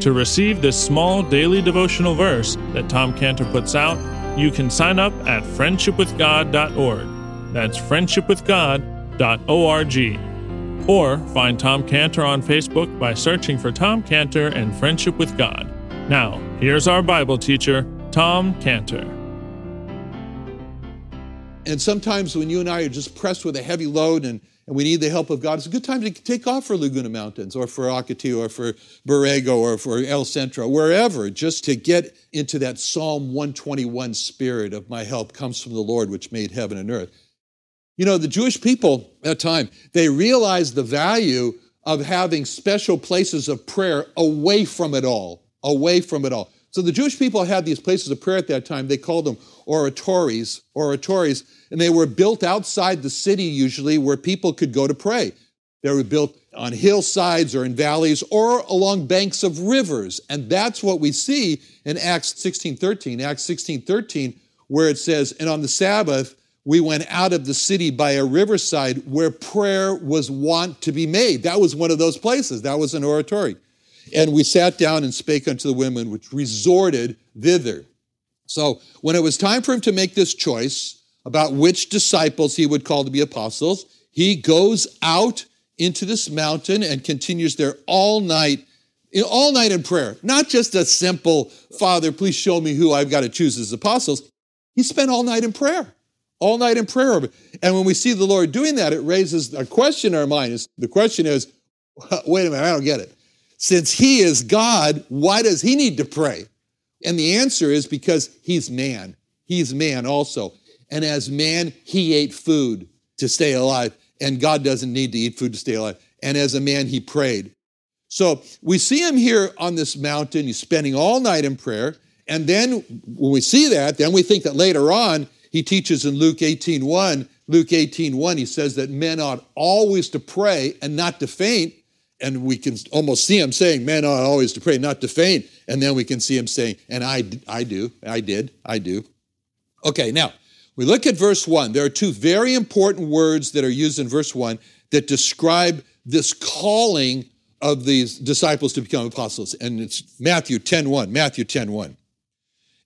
To receive this small daily devotional verse that Tom Cantor puts out, you can sign up at friendshipwithgod.org. That's friendshipwithgod.org. Or find Tom Cantor on Facebook by searching for Tom Cantor and Friendship with God. Now, here's our Bible teacher, Tom Cantor. And sometimes when you and I are just pressed with a heavy load and we need the help of God, it's a good time to take off for Laguna Mountains or for Ocoteo or for Borrego or for El Centro, wherever, just to get into that Psalm 121 spirit of my help comes from the Lord which made heaven and earth. You know, the Jewish people at that time, they realized the value of having special places of prayer away from it all. So the Jewish people had these places of prayer at that time. They called them oratories, and they were built outside the city usually where people could go to pray. They were built on hillsides or in valleys or along banks of rivers, and that's what we see in Acts 16:13, where it says, "And on the Sabbath we went out of the city by a riverside where prayer was wont to be made." That was one of those places. That was an oratory. "And we sat down and spake unto the women, which resorted thither." So when it was time for him to make this choice about which disciples he would call to be apostles, he goes out into this mountain and continues there all night in prayer. Not just a simple, "Father, please show me who I've got to choose as apostles." He spent all night in prayer. And when we see the Lord doing that, it raises a question in our mind. The question is, wait a minute, I don't get it. Since he is God, why does he need to pray? And the answer is because he's man. He's man also. And as man, he ate food to stay alive. And God doesn't need to eat food to stay alive. And as a man, he prayed. So we see him here on this mountain. He's spending all night in prayer. And then when we see that, then we think that later on, he teaches in Luke 18:1, he says that men ought always to pray and not to faint. And we can almost see him saying, "Man ought always to pray, not to faint." And then we can see him saying, "And I do. Okay, now, we look at verse 1. There are two very important words that are used in verse 1 that describe this calling of these disciples to become apostles. And it's Matthew 10:1.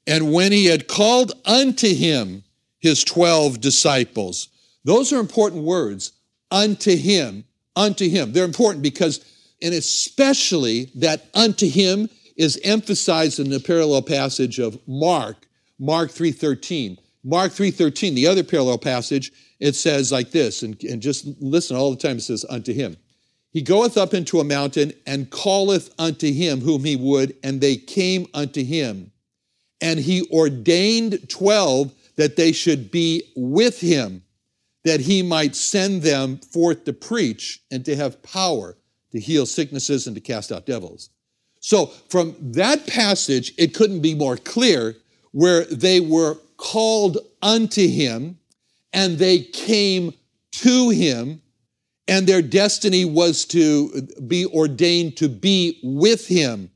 "And when he had called unto him his 12 disciples." Those are important words, unto him. They're important because, and especially that "unto him" is emphasized in the parallel passage of Mark 3:13. Mark 3:13, the other parallel passage, it says like this, and just listen all the time, it says, "unto him. He goeth up into a mountain and calleth unto him whom he would, and they came unto him. And he ordained 12 that they should be with him, that he might send them forth to preach and to have power to heal sicknesses and to cast out devils." So from that passage, it couldn't be more clear where they were called unto him and they came to him and their destiny was to be ordained to be with him.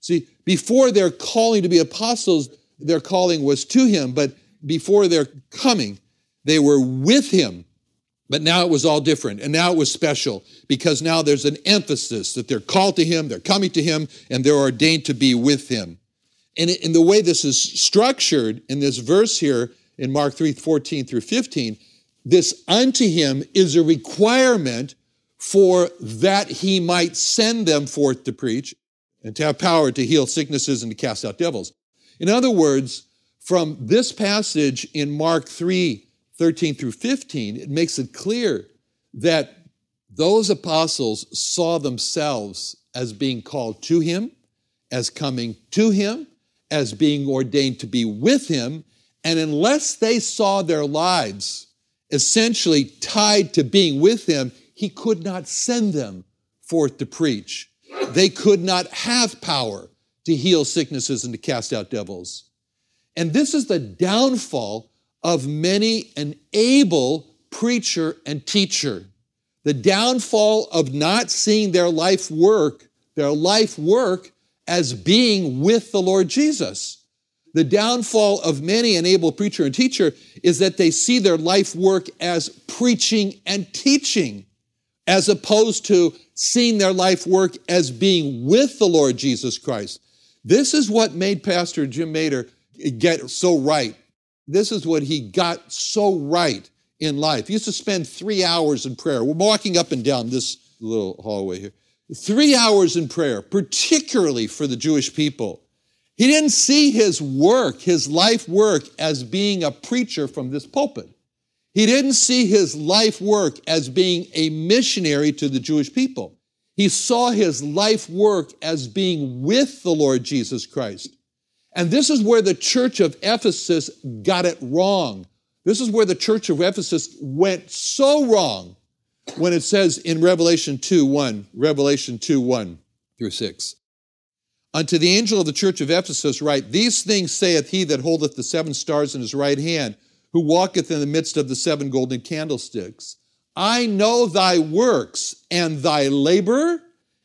See, before their calling to be apostles, their calling was to him, but before their coming, They were with him, but now it was all different, and now it was special, because now there's an emphasis that they're called to him, they're coming to him, and they're ordained to be with him. And in the way this is structured in this verse here in Mark 3:14-15, this unto him is a requirement for that he might send them forth to preach and to have power to heal sicknesses and to cast out devils. In other words, from this passage in Mark 3:13-15, it makes it clear that those apostles saw themselves as being called to him, as coming to him, as being ordained to be with him, and unless they saw their lives essentially tied to being with him, he could not send them forth to preach. They could not have power to heal sicknesses and to cast out devils. And this is the downfall of many an able preacher and teacher. The downfall of not seeing their life work as being with the Lord Jesus. The downfall of many an able preacher and teacher is that they see their life work as preaching and teaching, as opposed to seeing their life work as being with the Lord Jesus Christ. This is what made Pastor Jim Mater get so right. This is what he got so right in life. He used to spend 3 hours in prayer. We're walking up and down this little hallway here. 3 hours in prayer, particularly for the Jewish people. He didn't see his work, his life work, as being a preacher from this pulpit. He didn't see his life work as being a missionary to the Jewish people. He saw his life work as being with the Lord Jesus Christ. And this is where the Church of Ephesus got it wrong. This is where the Church of Ephesus went so wrong when it says in Revelation 2:1-6, unto the angel of the church of Ephesus write, these things saith he that holdeth the seven stars in his right hand, who walketh in the midst of the seven golden candlesticks. I know thy works, and thy labor,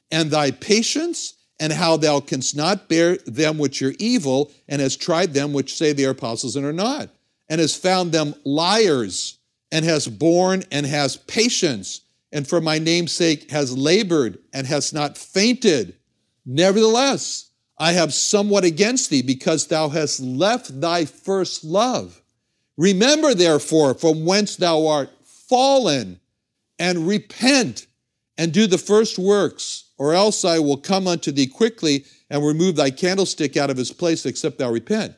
and thy patience, and how thou canst not bear them which are evil, and hast tried them which say they are apostles and are not, and hast found them liars, and has borne and has patience, and for my name's sake has labored and has not fainted. Nevertheless, I have somewhat against thee, because thou hast left thy first love. Remember, therefore, from whence thou art fallen, and repent, and do the first works, or else I will come unto thee quickly, and remove thy candlestick out of his place, except thou repent.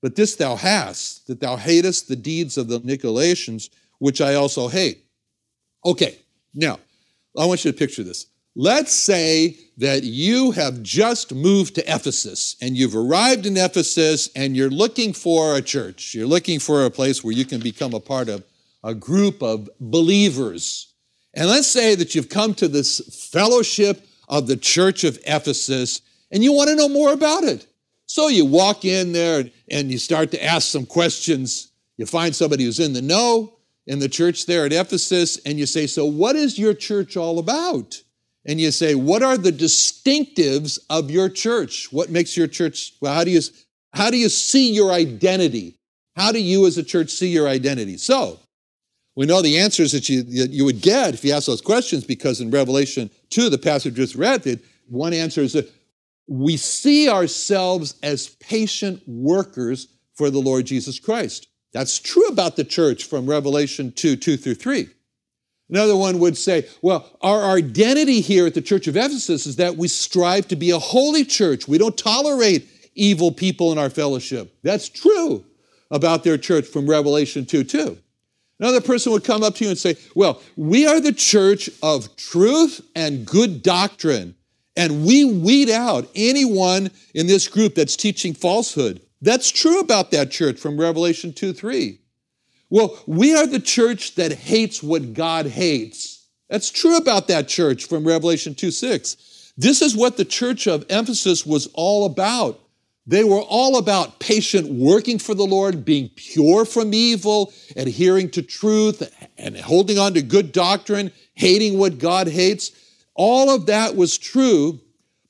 But this thou hast, that thou hatest the deeds of the Nicolaitans, which I also hate. Okay, now, I want you to picture this. Let's say that you have just moved to Ephesus, and you've arrived in Ephesus, and you're looking for a church. You're looking for a place where you can become a part of a group of believers. And let's say that you've come to this fellowship of the Church of Ephesus, and you want to know more about it. So you walk in there, and you start to ask some questions. You find somebody who's in the know, in the church there at Ephesus, and you say, so what is your church all about? And you say, what are the distinctives of your church? What makes your church, well, how do you see your identity? How do you as a church see your identity? So we know the answers that you would get if you ask those questions, because in Revelation 2, the passage just read, one answer is that we see ourselves as patient workers for the Lord Jesus Christ. That's true about the church from Revelation 2:2-3. Another one would say, well, our identity here at the Church of Ephesus is that we strive to be a holy church. We don't tolerate evil people in our fellowship. That's true about their church from Revelation 2:2. Another person would come up to you and say, well, we are the church of truth and good doctrine, and we weed out anyone in this group that's teaching falsehood. That's true about that church from Revelation 2:3. Well, we are the church that hates what God hates. That's true about that church from Revelation 2:6. This is what the Church of Ephesus was all about. They were all about patient working for the Lord, being pure from evil, adhering to truth, and holding on to good doctrine, hating what God hates. All of that was true,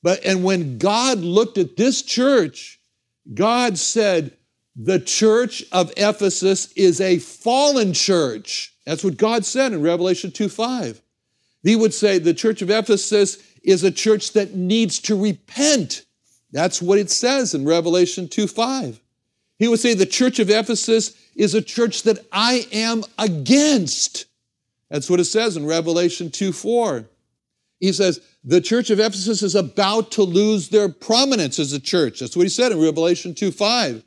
but when God looked at this church, God said, The church of Ephesus is a fallen church. That's what God said in Revelation 2:5. He would say the church of Ephesus is a church that needs to repent. That's what it says in Revelation 2:5. He would say the church of Ephesus is a church that I am against. That's what it says in Revelation 2:4. He says the church of Ephesus is about to lose their prominence as a church. That's what he said in Revelation 2:5.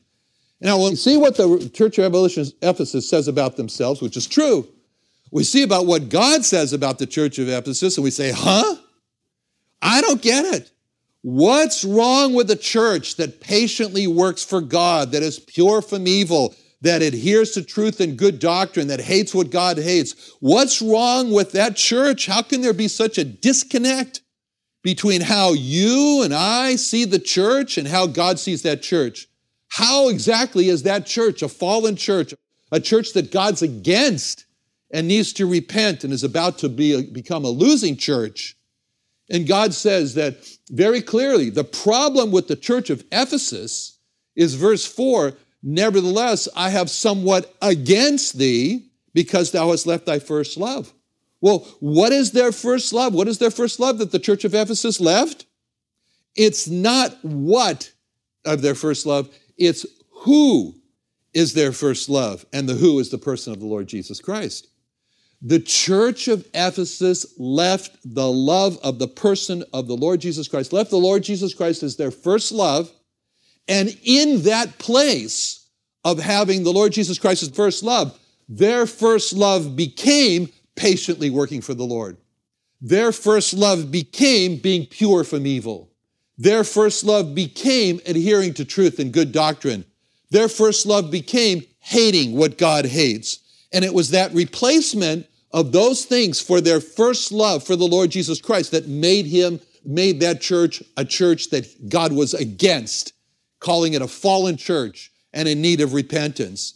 Now, when we see what the church of Ephesus says about themselves, which is true, we see about what God says about the church of Ephesus, and we say, huh? I don't get it. What's wrong with a church that patiently works for God, that is pure from evil, that adheres to truth and good doctrine, that hates what God hates? What's wrong with that church? How can there be such a disconnect between how you and I see the church and how God sees that church? How exactly is that church a fallen church, a church that God's against and needs to repent and is about to become a losing church? And God says that very clearly. The problem with the church of Ephesus is verse 4, nevertheless, I have somewhat against thee because thou hast left thy first love. Well, what is their first love? What is their first love that the church of Ephesus left? It's not what of their first love. It's who is their first love, and the who is the person of the Lord Jesus Christ. The church of Ephesus left the love of the person of the Lord Jesus Christ, left the Lord Jesus Christ as their first love, and in that place of having the Lord Jesus Christ as first love, their first love became patiently working for the Lord. Their first love became being pure from evil. Their first love became adhering to truth and good doctrine. Their first love became hating what God hates. And it was that replacement of those things for their first love for the Lord Jesus Christ that made that church a church that God was against, calling it a fallen church and in need of repentance.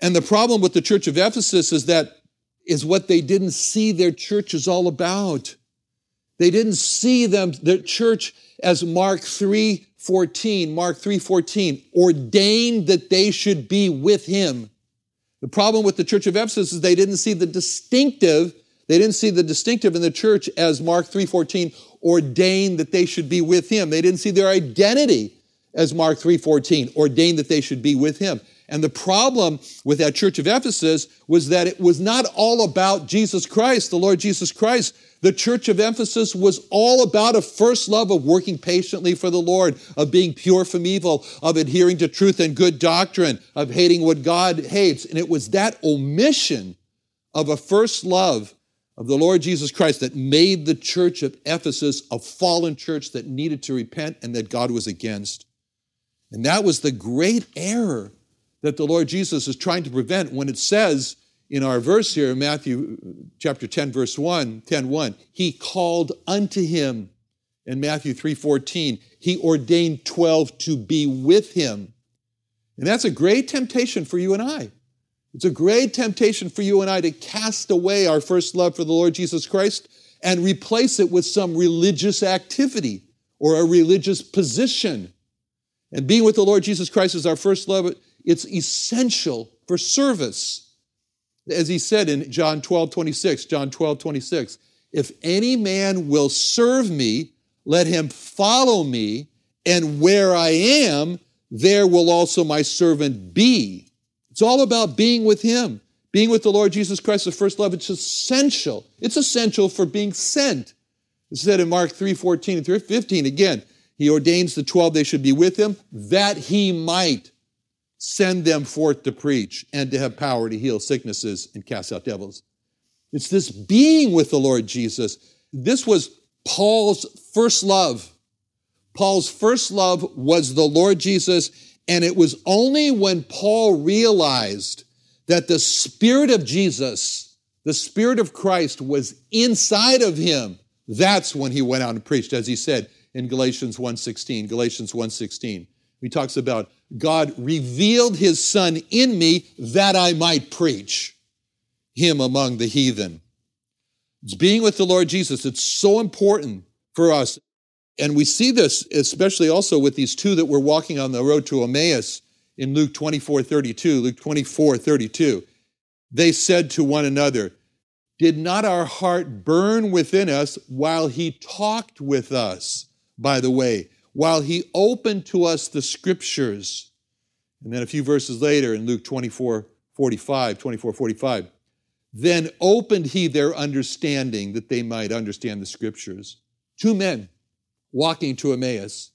And the problem with the church of Ephesus is that is what they didn't see their church is all about. They didn't see their church as Mark 3:14 ordained that they should be with him. The problem with the church of Ephesus is they didn't see the distinctive in the church as Mark 3:14 ordained that they should be with him. They didn't see their identity as Mark 3:14 ordained that they should be with him. And the problem with that church of Ephesus was that it was not all about Jesus Christ, the Lord Jesus Christ. The church of Ephesus was all about a first love of working patiently for the Lord, of being pure from evil, of adhering to truth and good doctrine, of hating what God hates. And it was that omission of a first love of the Lord Jesus Christ that made the church of Ephesus a fallen church that needed to repent and that God was against. And that was the great error that the Lord Jesus is trying to prevent when it says in our verse here, Matthew chapter 10, verse 10:1, he called unto him. In Matthew 3:14, he ordained 12 to be with him. And that's a great temptation for you and I. It's a great temptation for you and I to cast away our first love for the Lord Jesus Christ and replace it with some religious activity or a religious position. And being with the Lord Jesus Christ is our first love. It's essential for service. As he said in John 12:26, if any man will serve me, let him follow me, and where I am, there will also my servant be. It's all about being with him. Being with the Lord Jesus Christ, the first love, it's essential. It's essential for being sent. It's said in Mark 3:14 and 3:15 again, he ordains the 12 they should be with him, that he might send them forth to preach and to have power to heal sicknesses and cast out devils. It's this being with the Lord Jesus. This was Paul's first love. Paul's first love was the Lord Jesus, and it was only when Paul realized that the Spirit of Jesus, the Spirit of Christ was inside of him, that's when he went out and preached, as he said in Galatians 1:16. He talks about God revealed his son in me that I might preach him among the heathen. It's being with the Lord Jesus. It's so important for us. And we see this especially also with these two that were walking on the road to Emmaus in Luke 24:32, they said to one another, "Did not our heart burn within us while he talked with us by the way, while he opened to us the scriptures?" And then a few verses later in Luke 24:45, "Then opened he their understanding that they might understand the scriptures." Two men walking to Emmaus,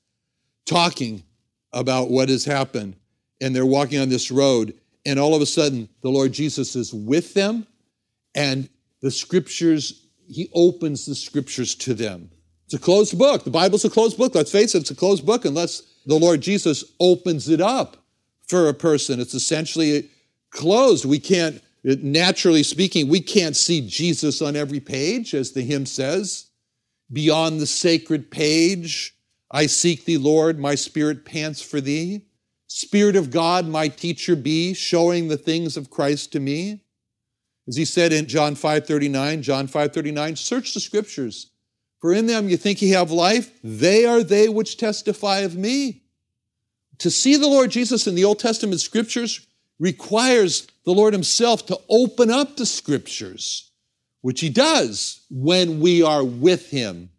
talking about what has happened, and they're walking on this road, and all of a sudden the Lord Jesus is with them, and the scriptures, he opens the scriptures to them. It's a closed book. The Bible's a closed book. Let's face it, it's a closed book unless the Lord Jesus opens it up for a person. It's essentially closed. We can't, naturally speaking, we can't see Jesus on every page, as the hymn says. Beyond the sacred page, I seek thee, Lord, my spirit pants for thee. Spirit of God, my teacher be, showing the things of Christ to me. As he said in John 5:39, search the scriptures, for in them you think ye have life. They are they which testify of me. To see the Lord Jesus in the Old Testament scriptures requires the Lord himself to open up the scriptures, which he does when we are with him.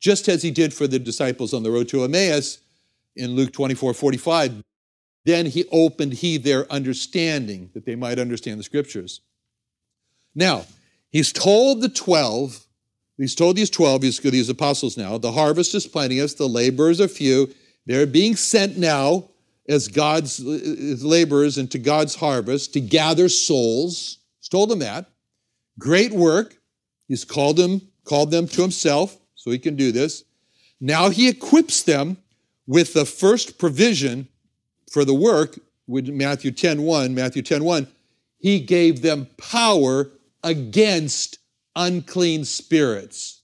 Just as he did for the disciples on the road to Emmaus in Luke 24:45, then he opened their understanding that they might understand the scriptures. Now, he's told these apostles now, the harvest is plenteous, the laborers are few. They're being sent now as God's laborers into God's harvest to gather souls. He's told them that. Great work. He's called them to himself so he can do this. Now he equips them with the first provision for the work, with Matthew 10:1. He gave them power against unclean spirits.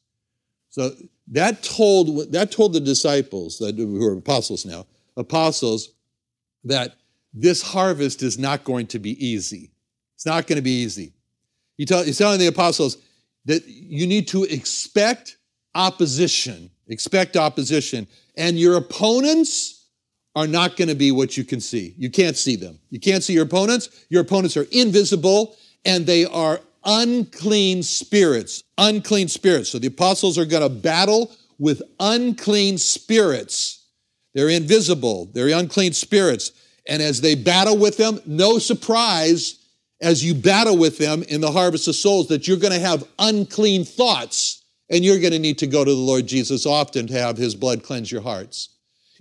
So that told the disciples, who are apostles, that this harvest is not going to be easy. It's not going to be easy. He's telling the apostles that you need to expect opposition, and your opponents are not going to be what you can see. You can't see them. You can't see your opponents. Your opponents are invisible, and they are unclean spirits. So the apostles are going to battle with unclean spirits. They're invisible. They're unclean spirits. And as they battle with them, no surprise, as you battle with them in the harvest of souls, that you're going to have unclean thoughts, and you're going to need to go to the Lord Jesus often to have his blood cleanse your hearts,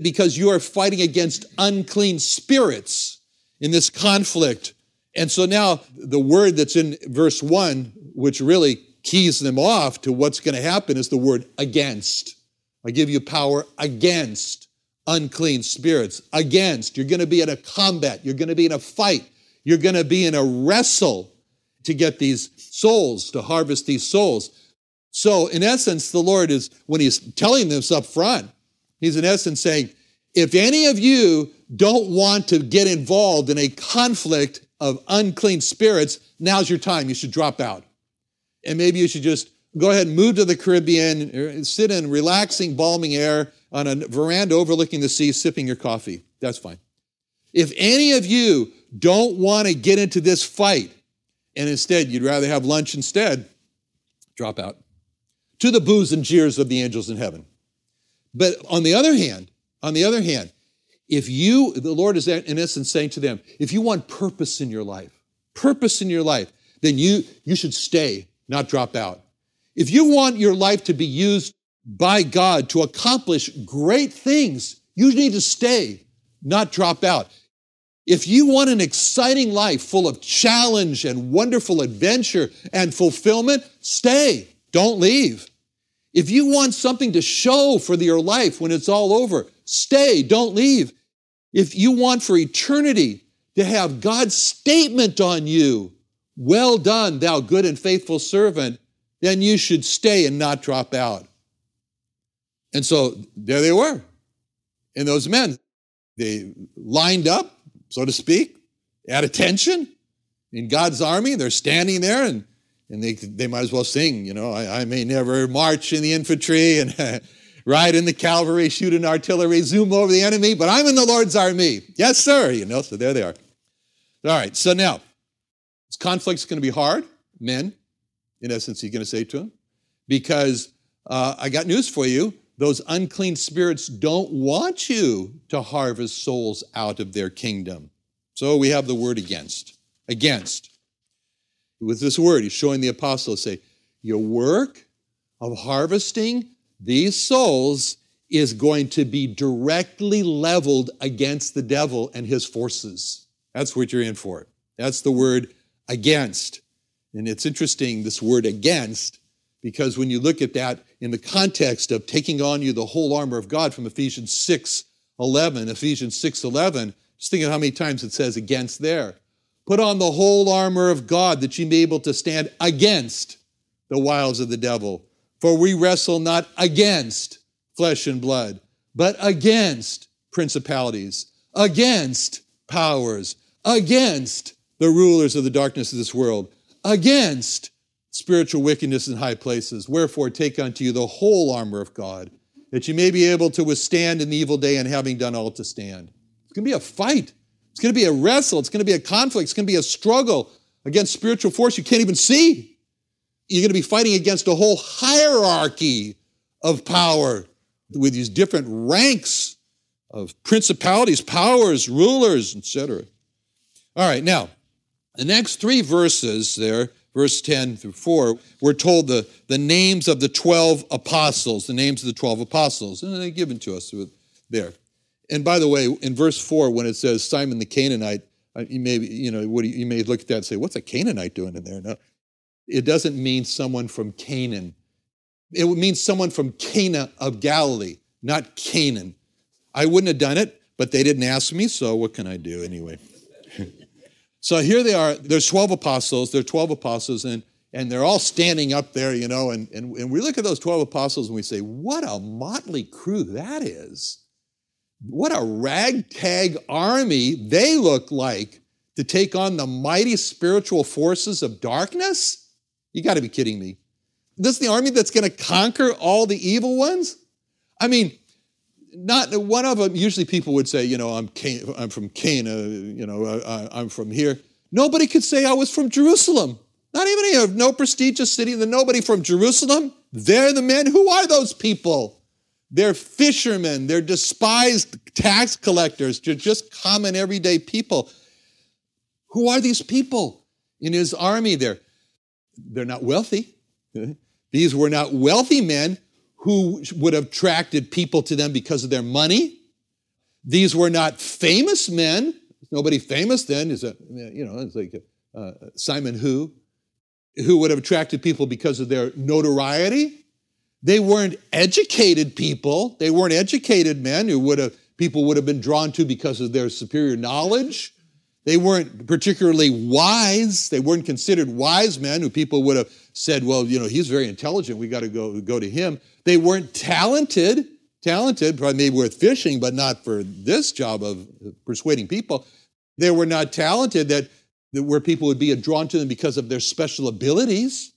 because you are fighting against unclean spirits in this conflict. And so now the word that's in verse 1, which really keys them off to what's going to happen, is the word against. I give you power against unclean spirits. Against. You're going to be in a combat. You're going to be in a fight. You're going to be in a wrestle to get these souls, to harvest these souls. So in essence, the Lord is, when he's telling this up front, he's in essence saying, if any of you don't want to get involved in a conflict of unclean spirits, now's your time. You should drop out. And maybe you should just go ahead and move to the Caribbean, sit in relaxing, balmy air on a veranda overlooking the sea, sipping your coffee. That's fine. If any of you don't want to get into this fight, and instead you'd rather have lunch instead, drop out. To the boos and jeers of the angels in heaven. But on the other hand, if you, the Lord is in essence saying to them, if you want purpose in your life, then you should stay, not drop out. If you want your life to be used by God to accomplish great things, you need to stay, not drop out. If you want an exciting life full of challenge and wonderful adventure and fulfillment, stay, don't leave. If you want something to show for your life when it's all over, stay, don't leave. If you want for eternity to have God's statement on you, well done, thou good and faithful servant, then you should stay and not drop out. And so there they were. And those men, they lined up, so to speak, at attention in God's army. They're standing there, and they might as well sing, I may never march in the infantry, and ride in the cavalry, shoot in artillery, zoom over the enemy, but I'm in the Lord's army. Yes, sir, you know, so there they are. All right, so now, this conflict's going to be hard, men, in essence, he's going to say to them, because I got news for you. Those unclean spirits don't want you to harvest souls out of their kingdom. So we have the word against. Against. With this word, he's showing the apostles, say, your work of harvesting these souls is going to be directly leveled against the devil and his forces. That's what you're in for. That's the word against. And it's interesting, this word against, because when you look at that in the context of taking on you the whole armor of God from Ephesians 6:11, just think of how many times it says against there. Put on the whole armor of God that you may be able to stand against the wiles of the devil. For we wrestle not against flesh and blood, but against principalities, against powers, against the rulers of the darkness of this world, against spiritual wickedness in high places. Wherefore, take unto you the whole armor of God, that you may be able to withstand in the evil day, and having done all to stand. It's going to be a fight. It's going to be a wrestle. It's going to be a conflict. It's going to be a struggle against spiritual force you can't even see. You're going to be fighting against a whole hierarchy of power with these different ranks of principalities, powers, rulers, etc. All right, now, the next three verses there, verse 10 through 4, we're told the names of the 12 apostles, the names of the 12 apostles, and they're given to us there. And by the way, in verse 4, when it says Simon the Canaanite, you may look at that and say, what's a Canaanite doing in there? No, it doesn't mean someone from Canaan. It means someone from Cana of Galilee, not Canaan. I wouldn't have done it, but they didn't ask me, so what can I do anyway? So here they are, there's 12 apostles, and they're all standing up there, you know, and we look at those 12 apostles and we say, what a motley crew that is. What a ragtag army they look like to take on the mighty spiritual forces of darkness? You got to be kidding me. This is the army that's going to conquer all the evil ones? I mean, not one of them, usually people would say, you know, I'm from Cana, you know, I'm from here. Nobody could say I was from Jerusalem. Not even any of no prestigious city, nobody from Jerusalem. They're the men. Who are those people? They're fishermen. They're despised tax collectors. They're just common everyday people. Who are these people in his army there? They're not wealthy. These were not wealthy men who would have attracted people to them because of their money. These were not famous men. Nobody famous then is Simon who would have attracted people because of their notoriety. They weren't educated people. They weren't educated men who people would have been drawn to because of their superior knowledge. They weren't particularly wise. They weren't considered wise men who people would have said, well, you know, he's very intelligent. We got to go to him. They weren't talented, probably maybe worth fishing, but not for this job of persuading people. They were not talented where people would be drawn to them because of their special abilities.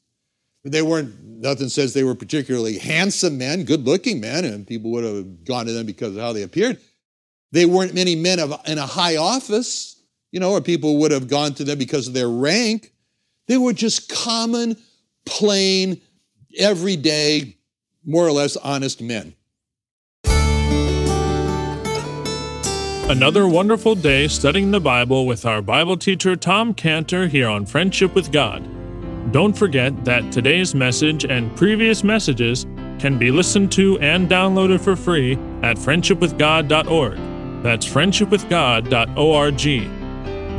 They weren't, nothing says they were particularly handsome men, good-looking men, and people would have gone to them because of how they appeared. They weren't many men in a high office, you know, or people would have gone to them because of their rank. They were just common, plain, everyday, more or less honest men. Another wonderful day studying the Bible with our Bible teacher, Tom Cantor, here on Friendship with God. Don't forget that today's message and previous messages can be listened to and downloaded for free at friendshipwithgod.org. That's friendshipwithgod.org.